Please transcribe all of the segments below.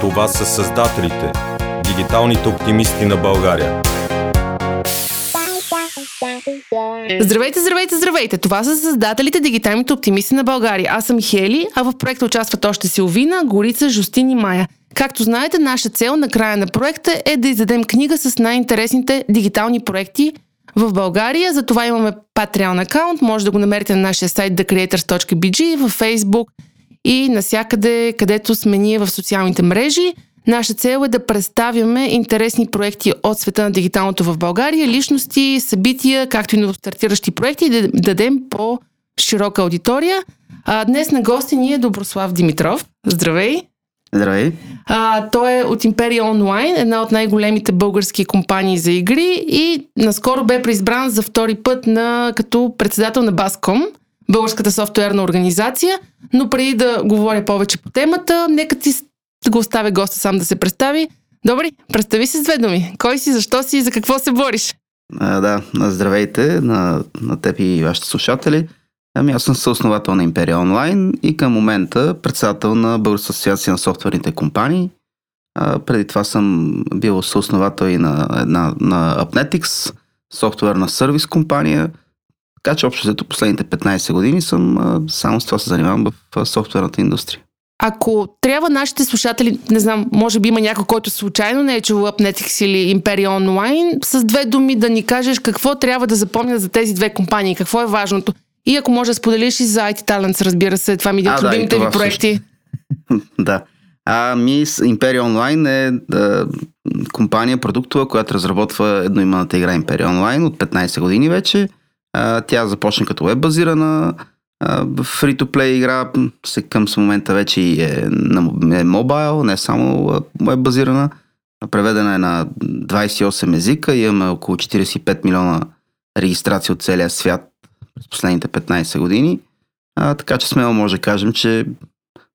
Това са създателите, дигиталните оптимисти на България. Здравейте! Това са създателите, дигиталните оптимисти на България. Аз съм Хели, а в проекта участват още Силвина, Горица, Жустини, Майя. Както знаете, наша цел на края на проекта е да издадем книга с най-интересните дигитални проекти в България. За това имаме Patreon акаунт, може да го намерите на нашия сайт thecreators.bg, във Facebook и навсякъде, където сме ние в социалните мрежи. Наша цел е да представяме интересни проекти от света на дигиталното в България, личности, събития, както и новостартиращи проекти и да дадем по-широка аудитория. Днес на гости ни е Доброслав Димитров. Здравей! Здравей! Той е от Империя Онлайн, една от най-големите български компании за игри и наскоро бе преизбран за втори път като председател на БАСКОМ, българската софтуерна организация. Но преди да говоря повече по темата, нека ти го оставя госта сам да се представи. Добре, представи се с две думи. Кой си, защо си и за какво се бориш? Здравейте на теб и вашите слушатели. Аз съм съосновател на Империя Онлайн и към момента председател на Българска асоциация на софтуерните компании. Преди това съм бил съосновател и на Appnetics, софтуерна сервис компания. Така че общо след последните 15 години само с това се занимавам в софтуерната индустрия. Ако трябва нашите слушатели, не знам, може би има някой, който случайно не е чул Appnetics или Империя Онлайн, с две думи да ни кажеш какво трябва да запомня за тези две компании, какво е важното. И ако можеш да споделиш и за IT Talents, разбира се, това ми е от любимите ви проекти. Да. Империя Онлайн е компания, продуктова, която разработва едноименната игра Империя Онлайн от 15 години вече. Тя започна като веб-базирана free-to-play игра, към момента вече е мобайл, не само веб-базирана. Преведена е на 28 езика и имаме около 45 милиона регистрации от целия свят през последните 15 години. Така че смело може да кажем, че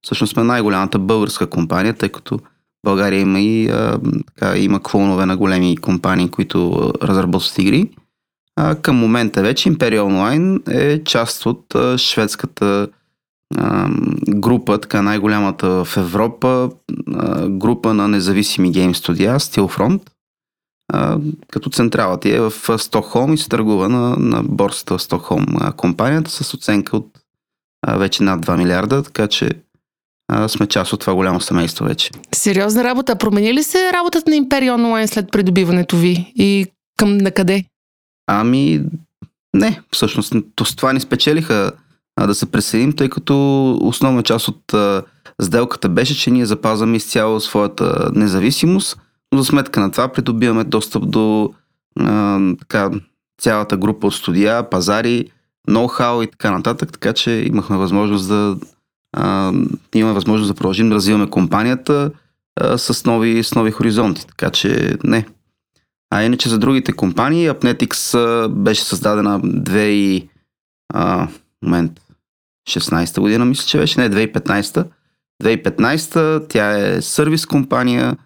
всъщност сме най-голямата българска компания, тъй като България има има клонове на големи компании, които разработват игри. Към момента вече Империя Онлайн е част от шведската група, така най-голямата в Европа, група на независими гейм студия, Stillfront, като централата е в Стокхолм и се търгува на борсата в Стокхолм компанията с оценка от вече над 2 милиарда, така че сме част от това голямо семейство вече. Сериозна работа. Промени ли се работата на Империя Онлайн след придобиването ви и към накъде? Не. Всъщност, това ни спечелиха да се присъединим, тъй като основна част от сделката беше, че ние запазваме изцяло своята независимост, но за сметка на това придобиваме достъп до цялата група от студия, пазари, ноу-хау и така нататък, така че имахме възможност имаме възможност да продължим да развиваме компанията с нови хоризонти, така че не. А иначе за другите компании, Appnetics беше създадена 2016 година, мисля, че беше, 2015. 2015 тя е сервис компания,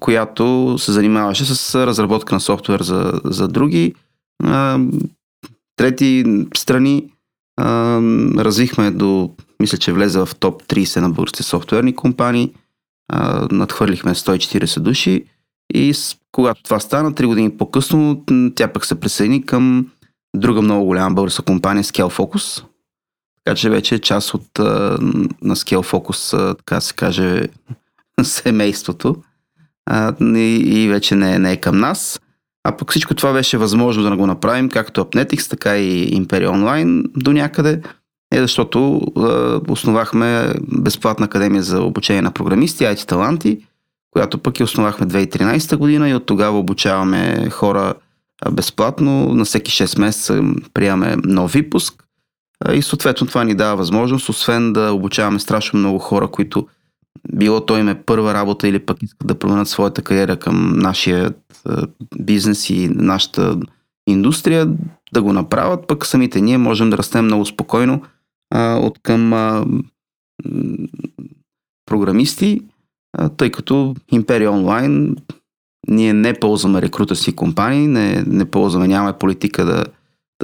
която се занимаваше с разработка на софтуер за други трети страни. Развихме мисля, че влезе в топ 30 на българските софтуерни компании. Надхвърлихме 140 души. И когато това стана, 3 години по-късно, тя пък се присъедини към друга много голяма българска компания, ScaleFocus. Така че вече е част от на ScaleFocus, така се каже, семейството. И вече не е към нас. А пък всичко това беше възможно да го направим, както Appnetics, така и Империя Онлайн до някъде. Защото основахме безплатна академия за обучение на програмисти, IT Talents, която пък и основахме 2013 година и от тогава обучаваме хора безплатно. На всеки 6 месеца приемаме нов випуск и съответно това ни дава възможност, освен да обучаваме страшно много хора, които било то им е първа работа или пък искат да променят своята кариера към нашия бизнес и нашата индустрия, да го направят, пък самите ние можем да растем много спокойно от към програмисти, тъй като Империя Онлайн ние не ползваме рекрутърски компании, нямаме политика да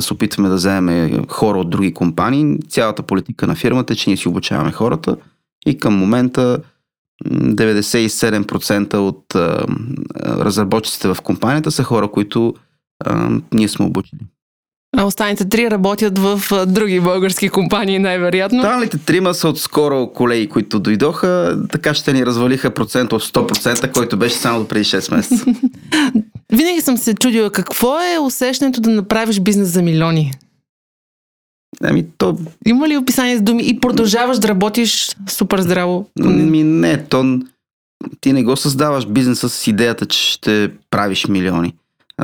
се опитваме да вземем хора от други компании. Цялата политика на фирмата е, че ние си обучаваме хората и към момента 97% от разработчиците в компанията са хора, които ние сме обучили. А останите три работят в други български компании, най-вероятно. Останалите трима са отскоро колеги, които дойдоха, така ще ни развалиха процент от 100%, който беше само преди 6 месеца. Винаги съм се чудила, какво е усещането да направиш бизнес за милиони? Има ли описание с думи и продължаваш да работиш супер здраво? Ти не го създаваш бизнеса с идеята, че ще правиш милиони.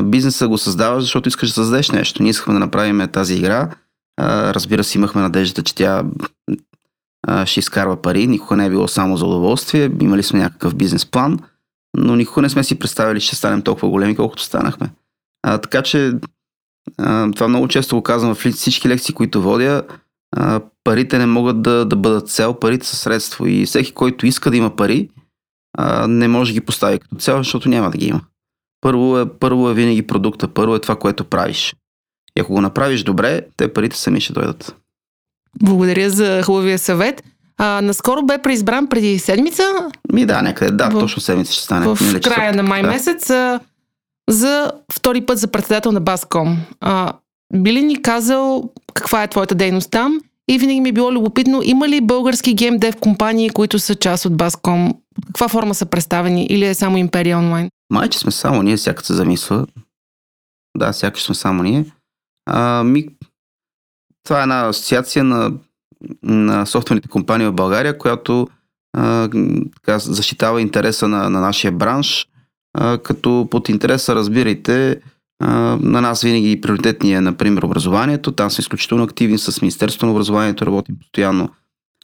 Бизнеса го създаваш, защото искаш да създадеш нещо. Ние искахме да направим тази игра. Разбира се, имахме надеждата, че тя ще изкарва пари. Никога не е било само за удоволствие. Имали сме някакъв бизнес план, но никога не сме си представили, че ще станем толкова големи, колкото станахме. Така че това много често го казвам в всички лекции, които водя. Парите не могат да бъдат цел, парите са средство и всеки, който иска да има пари, не може да ги постави като цел, защото няма да ги има. Първо е винаги продукта, първо е това, което правиш. И ако го направиш добре, те парите сами ще дойдат. Благодаря за хубавия съвет. Наскоро бе преизбран преди седмица? Точно седмица ще стане. В края на май месец. За втори път за председател на БАСКОМ. Би ли ни казал каква е твоята дейност там? И винаги ми е било любопитно, има ли български геймдев компании, които са част от БАСКОМ? Каква форма са представени? Или е само Империя Онлайн? Майче сме само ние, сякаш се замисля. Да, сякаш сме само ние. Това е една асоциация на софтуерните компании в България, която защитава интереса на нашия бранш, като под интереса, разбирайте, на нас винаги приоритетни е, например, образованието. Там са изключително активни с Министерството на образованието, работим постоянно.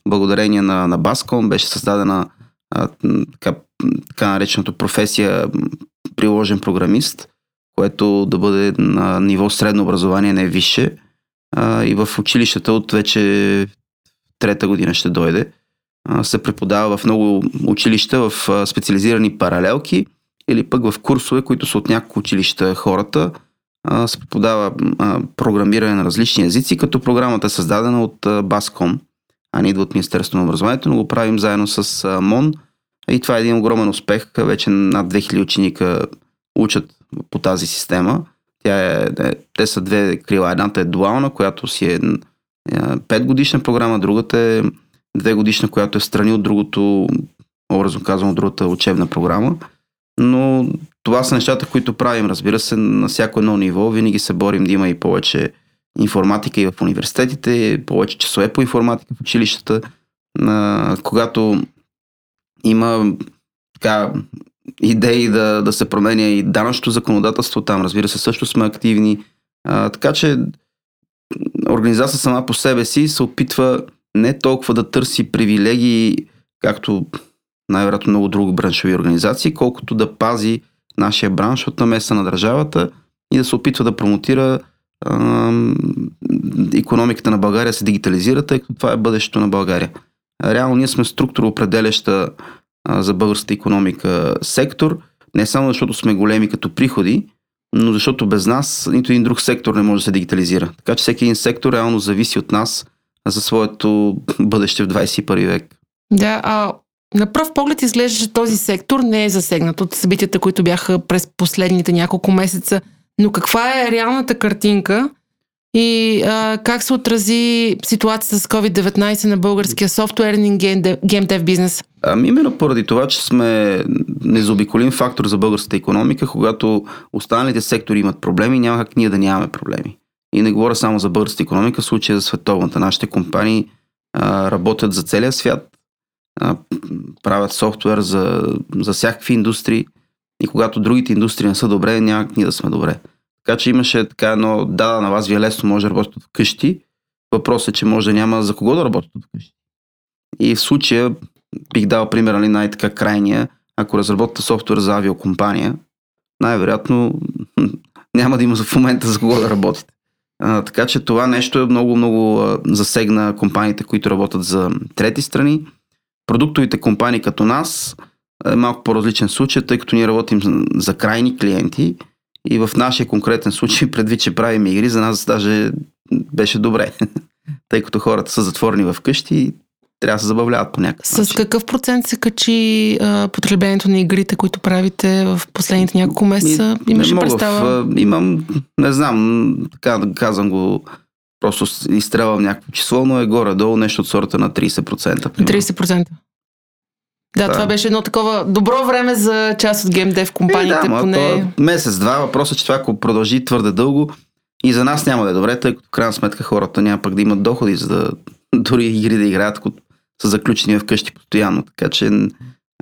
Благодарение на БАСКОМ беше създадена така наречената професия приложен програмист, което да бъде на ниво средно образование, не висше. И в училищата от вече трета година ще дойде. Се преподава в много училища в специализирани паралелки или пък в курсове, които са от няколко училища хората. Се преподава програмиране на различни езици, като програмата е създадена от БАСКОМ, а не идва от Министерството на образованието, но го правим заедно с МОН. И това е един огромен успех. Вече над 2000 ученика учат по тази система. Те са две крила. Едната е дуална, която си е 5 годишна програма, другата е 2 годишна, която е встрани от другото, образно казвам, от другата учебна програма. Но това са нещата, които правим, разбира се, на всяко едно ниво. Винаги се борим да има и повече информатика и в университетите, повече часове по информатика в училищата. Когато има така идеи да се променя и данъчното законодателство там, разбира се, също сме активни. Така че организация сама по себе си се опитва не толкова да търси привилегии, както най-вероятно много други браншови организации, колкото да пази нашия бранш от намеса на държавата и да се опитва да промотира икономиката на България се дигитализира, тъй като това е бъдещето на България. Реално ние сме структуроопределяща за българската икономика сектор, не само защото сме големи като приходи, но защото без нас нито един друг сектор не може да се дигитализира. Така че всеки един сектор реално зависи от нас за своето бъдеще в 21 век. Да, на пръв поглед изглежда, че този сектор не е засегнат от събитията, които бяха през последните няколко месеца. Но каква е реалната картинка и как се отрази ситуацията с COVID-19 на българския софтуерен геймдев бизнес? Именно поради това, че сме незаобиколим фактор за българската икономика, когато останалите сектори имат проблеми, няма как ние да нямаме проблеми. И не говоря само за българската икономика, в случая за световната. Нашите компании работят за целия свят, правят софтуер за всякакви индустрии. И когато другите индустрии не са добре, няма ние да сме добре. Така че имаше така едно, на вас вие лесно може да работите вкъщи. Въпросът е, че може да няма за кого да работите вкъщи. И в случая бих дал пример най-така крайния, ако разработите софтуер за авиокомпания, най-вероятно няма да има в момента за кого да работите. Така че това нещо е много-много засегна компаниите, които работят за трети страни. Продуктовите компании като нас е малко по-различен случай, тъй като ние работим за крайни клиенти и в нашия конкретен случай, предвид, че правим игри, за нас даже беше добре, тъй като хората са затворени в къщи и трябва да се забавляват по някакъв начин. С какъв процент се качи потреблението на игрите, които правите в последните няколко месеца? Имаше представа? Имам, не знам, така казвам го, просто изстрелвам някакво число, но е горе-долу нещо от сорта на 30%. Примерно. 30%? Да, това беше едно такова добро време за част от геймдев компаниите. Да, поне... Месец-два, въпросът е, че това ако продължи твърде дълго, и за нас няма да е добре, тъй като в крайна сметка хората няма пък да имат доходи, за да дори игри да играят, ако са заключени вкъщи постоянно. Така че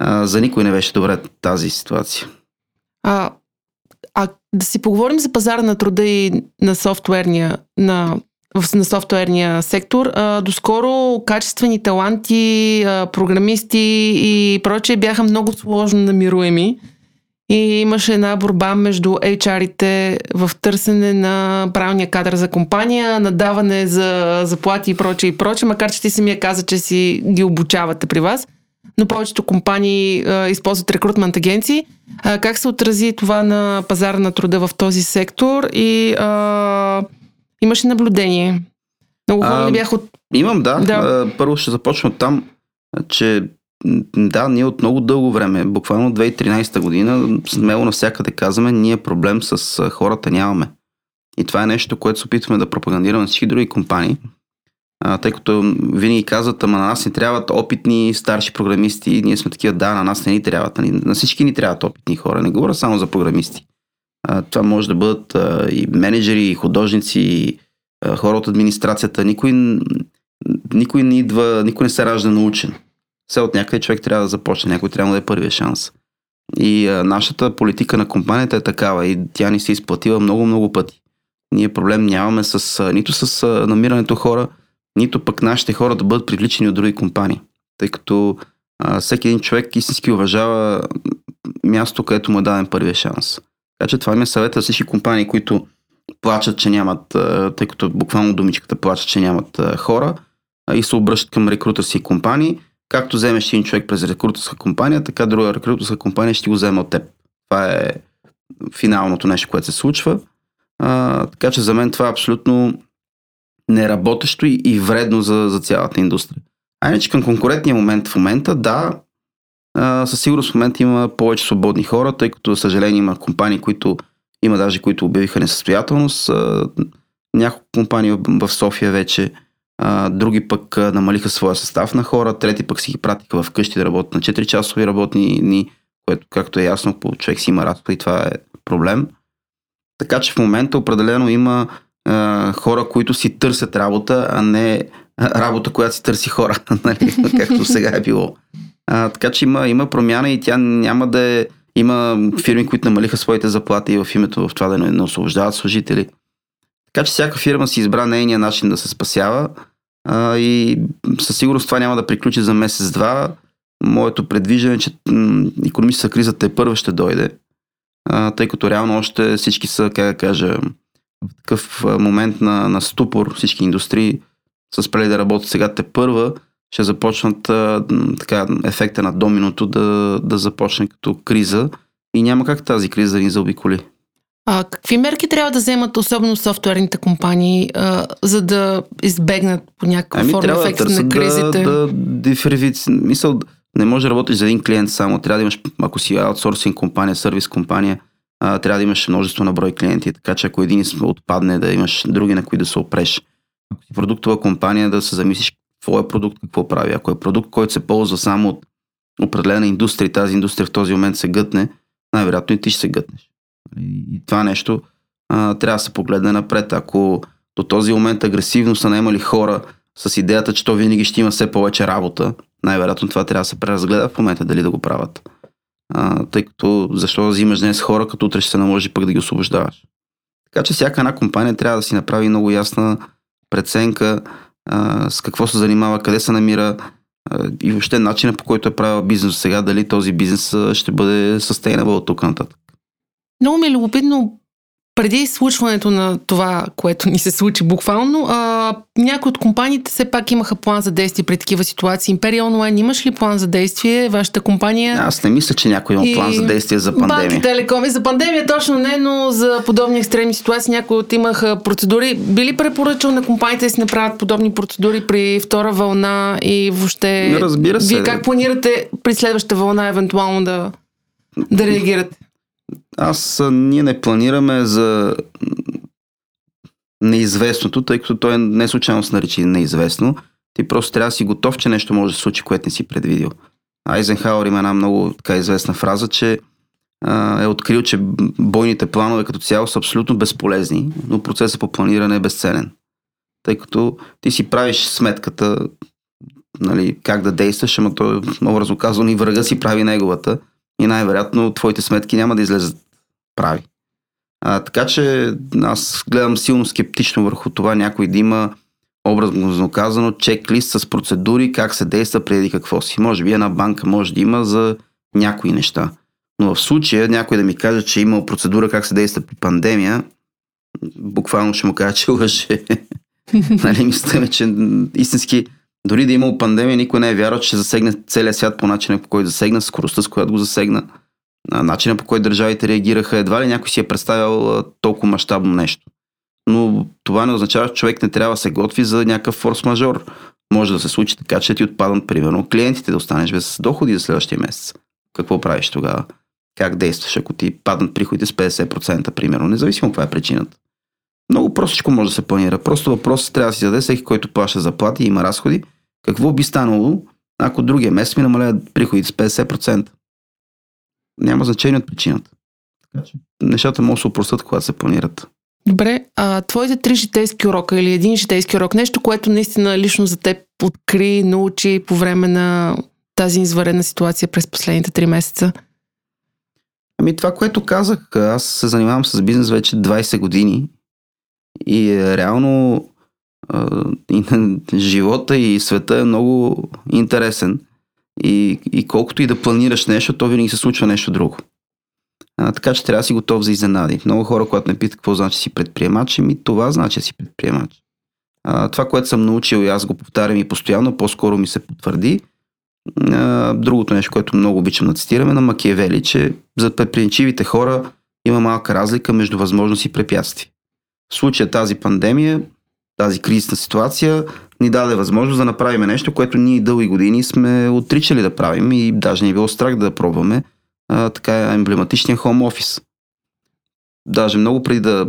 за никой не беше добре тази ситуация. А да си поговорим за пазара на труда и на софтуерния, на софтуерния сектор. Доскоро качествени таланти, програмисти и прочее бяха много сложно намируеми. И имаше една борба между HR-ите в търсене на правилния кадър за компания, надаване за заплати и прочее и прочее, макар че ти самия каза, че си ги обучавате при вас, но повечето компании използват рекрутмент агенции. Как се отрази това на пазара на труда в този сектор и имаше наблюдение? Много хора не бяха от... Имам, да. Първо ще започна от там, че да, ние от много дълго време, буквално 2013 година, смело навсякъде казваме, ние проблем с хората нямаме. И това е нещо, което се опитваме да пропагандираме всички други компании, тъй като винаги казват, ама на нас ни трябват опитни старши програмисти, ние сме такива, да, на нас не ни трябват, на всички ни трябват опитни хора, не говоря само за програмисти. Това може да бъдат и менеджери, и художници, и хора от администрацията, никой не идва, никой не се ражда научен. Все от някъде човек трябва да започне, някой трябва да е първия шанс. И нашата политика на компанията е такава и тя ни се изплатила много-много пъти. Ние проблем нямаме нито с намирането хора, нито пък нашите хора да бъдат привличани от други компании. Тъй като всеки един човек истински уважава място, където му е даден първия шанс. Така че това ми е съвет за всички компании, които плачат, че нямат, тъй като буквално думичката плачат, че нямат хора и се обръщат към рекрутърси и компании. Както вземеш един човек през рекрутърска компания, така друга рекрутърска компания ще го вземе от теб. Това е финалното нещо, което се случва. Така че за мен това е абсолютно неработещо и вредно за цялата индустрия. А иначе към конкурентния момент в момента, да, със сигурност в момента има повече свободни хора, тъй като, за съжаление, има компании, които обявиха несъстоятелност. Няколко компании в София вече, други пък намалиха своя състав на хора, трети пък си ги пратиха вкъщи да работят на 4-часови работни дни, което, както е ясно, човек си има разходи, това е проблем. Така че в момента определено има хора, които си търсят работа, а не работа, която си търси хора, както сега е било. Така че има промяна и тя няма да е... Има фирми, които намалиха своите заплати в името в това да не освобождават служители. Така че всяка фирма си избра нейния начин да се спасява. И със сигурност това няма да приключи за месец-два. Моето предвиждане е, че икономическата криза тепърва ще дойде, тъй като реално още всички са, как да кажа, в такъв момент на ступор, всички индустрии са спрели да работят. Сега тепърва ще започнат така, ефекта на доминото да започне като криза и няма как тази криза да ни заобиколи. Какви мерки трябва да вземат особено софтуерните компании, за да избегнат по някаква форма ефект на кризите? Не може да работиш за един клиент само. Трябва да имаш, ако си аутсорсинг компания, сервис компания, трябва да имаш множество на брой клиенти, така че ако един отпадне, да имаш други, на които да се опреш. Ако си продуктова компания, да се замислиш какво е продукт, какво прави. Ако е продукт, който се ползва само от определена индустрия и тази индустрия в този момент се гътне, най-вероятно и ти ще се гътнеш. И това нещо трябва да се погледне напред. Ако до този момент агресивно са наемали хора с идеята, че то винаги ще има все повече работа, най-вероятно това трябва да се преразгледа в момента дали да го правят. Тъй като защо да взимаш днес хора, като утре ще се наложи пък да ги освобождаваш. Така че всяка една компания трябва да си направи много ясна преценка с какво се занимава, къде се намира и въобще начина, по който е правил бизнес сега, дали този бизнес ще бъде sustainable от тук нататък. Много ми е любопитно преди случването на това, което ни се случи буквално, някои от компаниите все пак имаха план за действие при такива ситуации. Империя Онлайн, имаш ли план за действие? Вашата компания? Аз не мисля, че някой има план за действие за пандемия. Банк Телеком. И за пандемия точно не, но за подобни екстремни ситуации някои от имаха процедури. Би ли препоръчал на компаниите да си направят подобни процедури при втора вълна и въобще... Разбира се. Вие как планирате при следващата вълна евентуално да реагирате? Ние не планираме за неизвестното, тъй като той не случайно се наричи неизвестно. Ти просто трябва да си готов, че нещо може да се случи, което не си предвидил. Айзенхауър има една много така известна фраза, че е открил, че бойните планове като цяло са абсолютно безполезни, но процесът по планиране е безценен. Тъй като ти си правиш сметката, нали, как да действаш, ама той, образно казано, и врага си прави неговата. И най-вероятно твоите сметки няма да излезат прави. Така че аз гледам силно скептично върху това някой да има, образно казано, чек-лист с процедури, как се действа преди какво си. Може би една банка може да има за някои неща. Но в случая някой да ми каже, че има процедура как се действа при пандемия, буквално ще му кажа, че лъже. Нали, мисляме, че истински... Дори да е имал пандемия, никой не е вярвал, че ще засегне целия свят по начина, по който засегна, скоростта, с която го засегна, начина, по който държавите реагираха. Едва ли някой си е представял толкова мащабно нещо. Но това не означава, че човек не трябва да се готви за някакъв форс-мажор. Може да се случи така, че ти отпаднат, примерно, клиентите, да останеш без доходи за следващия месец. Какво правиш тогава? Как действаш, ако ти паднат приходите с 50%, примерно, независимо каква е причината? Много простичко може да се планира. Просто въпросът трябва да си зададе всеки, който плаща заплати и има разходи. Какво би станало, ако другия месец ми намаляват приходите с 50%? Няма значение от причината. Така че нещата могат да се опростят, когато се планират. Добре, твоите 3 житейски урока или един житейски урок, нещо, което наистина лично за теб откри, научи по време на тази извънредна ситуация през последните 3 месеца? Ами това, което казах, аз се занимавам с бизнес вече 20 години. И реално и живота и света е много интересен. И колкото и да планираш нещо, то винаги се случва нещо друго. Така че трябва да си готов за изненади. Много хора, когато ме питат какво значи си предприемач, ми това значи си предприемач. Това, което съм научил и аз го повтарям и постоянно, по-скоро ми се потвърди. Другото нещо, което много обичам да цитираме, на Макиевели, че за предприемчивите хора има малка разлика между възможност и препятствие. В случая тази пандемия, тази кризисна ситуация ни даде възможност да направим нещо, което ние дълги години сме отричали да правим и даже не е било страх да пробваме. Така е емблематичния хоум офис. Даже много преди да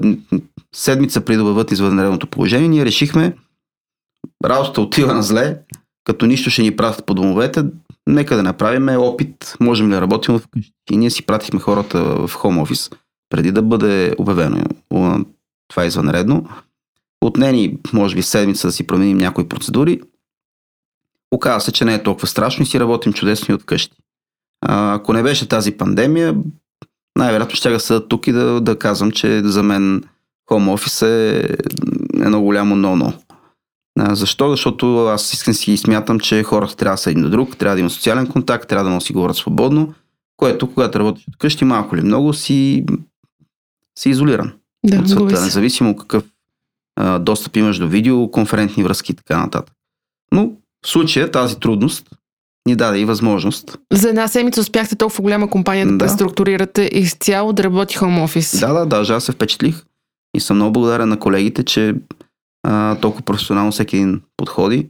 седмица преди да въведат извънредното положение, ние решихме, работата отива на зле, като нищо ще ни пратят по домовете, нека да направим опит, можем ли да работим вкъщи. И ние си пратихме хората в хоум офис, преди да бъде обявено това е извънредно. Отне ни, може би, седмица да си променим някои процедури. Оказва се, че не е толкова страшно и си работим чудесно и откъщи. Ако не беше тази пандемия, най-вероятно ще седа тук и да казвам, че за мен хоум офис е едно голямо но-но. Защо? Защото аз искам си и смятам, че хората трябва да са един до друг, трябва да има социален контакт, трябва да могат да си говорят свободно, което, когато работиш откъщи, малко ли много си изолиран. Да, независимо какъв достъп имаш до видео, конферентни връзки и така нататък. Но в случая тази трудност ни даде и възможност. За една седмица успяхте толкова голяма компания да преструктурирате изцяло да работи хоум офис. Да, даже аз се впечатлих и съм много благодарен на колегите, че толкова професионално всеки един подходи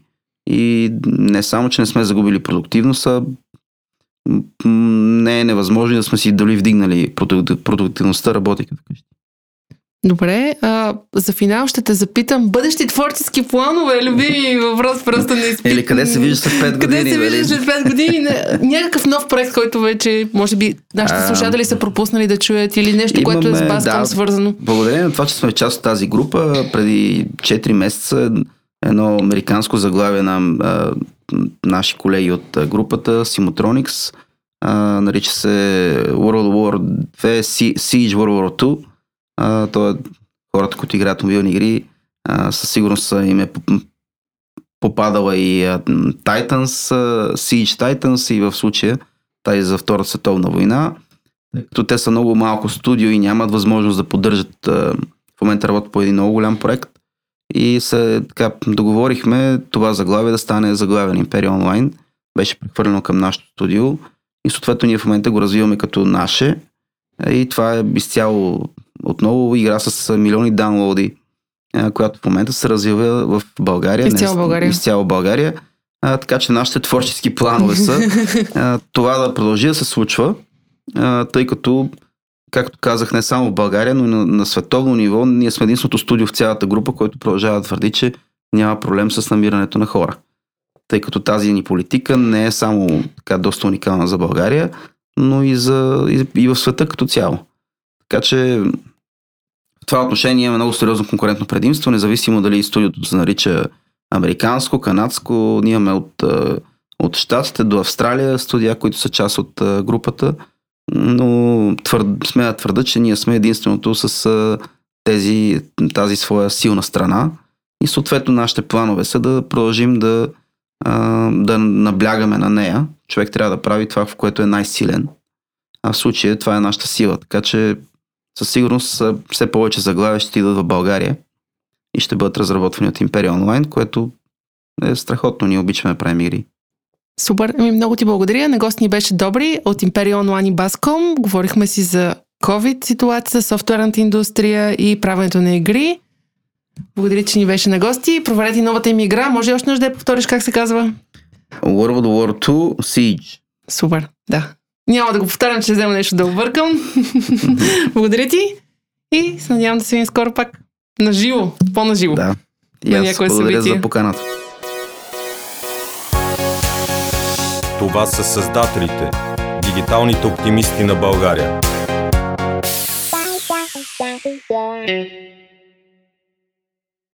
и не само, че не сме загубили продуктивност, не е невъзможно да сме си дали вдигнали продуктивността, работейки вкъщи. Добре, за финал ще те запитам, бъдещи творчески планове, любими въпрос, просто не изпитам. Или къде се виждаш след 5 години? Къде се виждаш след 5 години? Някакъв нов проект, който вече, може би, нашите слушатели са пропуснали да чуят или нещо, което е с БАСКОМ свързано. Благодарение на това, че сме част от тази група, преди 4 месеца едно американско заглавие на наши колеги от групата, Simotronics, нарича се World War 2, Siege World War 2. Тоест, хората, които играят мобилни игри, със сигурност им е попадала и Titans, Siege Titans и в случая тази за Втората световна война. Като те са много малко студио и нямат възможност да поддържат, в момента работят по един много голям проект и се така договорихме това заглавие да стане заглавие на Империя Онлайн. Беше прехвърлено към нашото студио и съответно ние в момента го развиваме като наше и това е изцяло отново игра с милиони даунлоди, която в момента се развива в България. Изцяло България. Така че нашите творчески планове са това да продължи да се случва, тъй като, както казах, не само в България, но и на световно ниво, ние сме единственото студио в цялата група, който продължава да твърди, че няма проблем с намирането на хора. Тъй като тази ни политика не е само така доста уникална за България, но и в света като цяло. Така че в това отношение имаме много сериозно конкурентно предимство, независимо дали студиото се нарича американско, канадско, ние имаме от Щатите до Австралия студия, които са част от групата, но сме да твърда, че ние сме единственото с тази своя силна страна и съответно нашите планове са да продължим да наблягаме на нея. Човек трябва да прави това, в което е най-силен. А в случая това е нашата сила. Така че със сигурност все повече заглавия ще идват в България и ще бъдат разработвани от Империя Онлайн, което е страхотно. Ние обичаме да правим игри. Супер. Много ти благодаря. На гост ни беше Добри от Империя Онлайн и Баском. Говорихме си за COVID ситуация, софтуерната индустрия и правенето на игри. Благодаря, че ни беше на гости. Проверете и новата им игра. Може още да я повториш как се казва? World War 2: Siege. Супер, да. Няма да го повтарям, че взема нещо да объркам. Благодаря ти и се надявам да се видим скоро пак. Наживо, по-наживо. Да. И аз благодаря за поканата. Това са създателите, дигиталните оптимисти на България.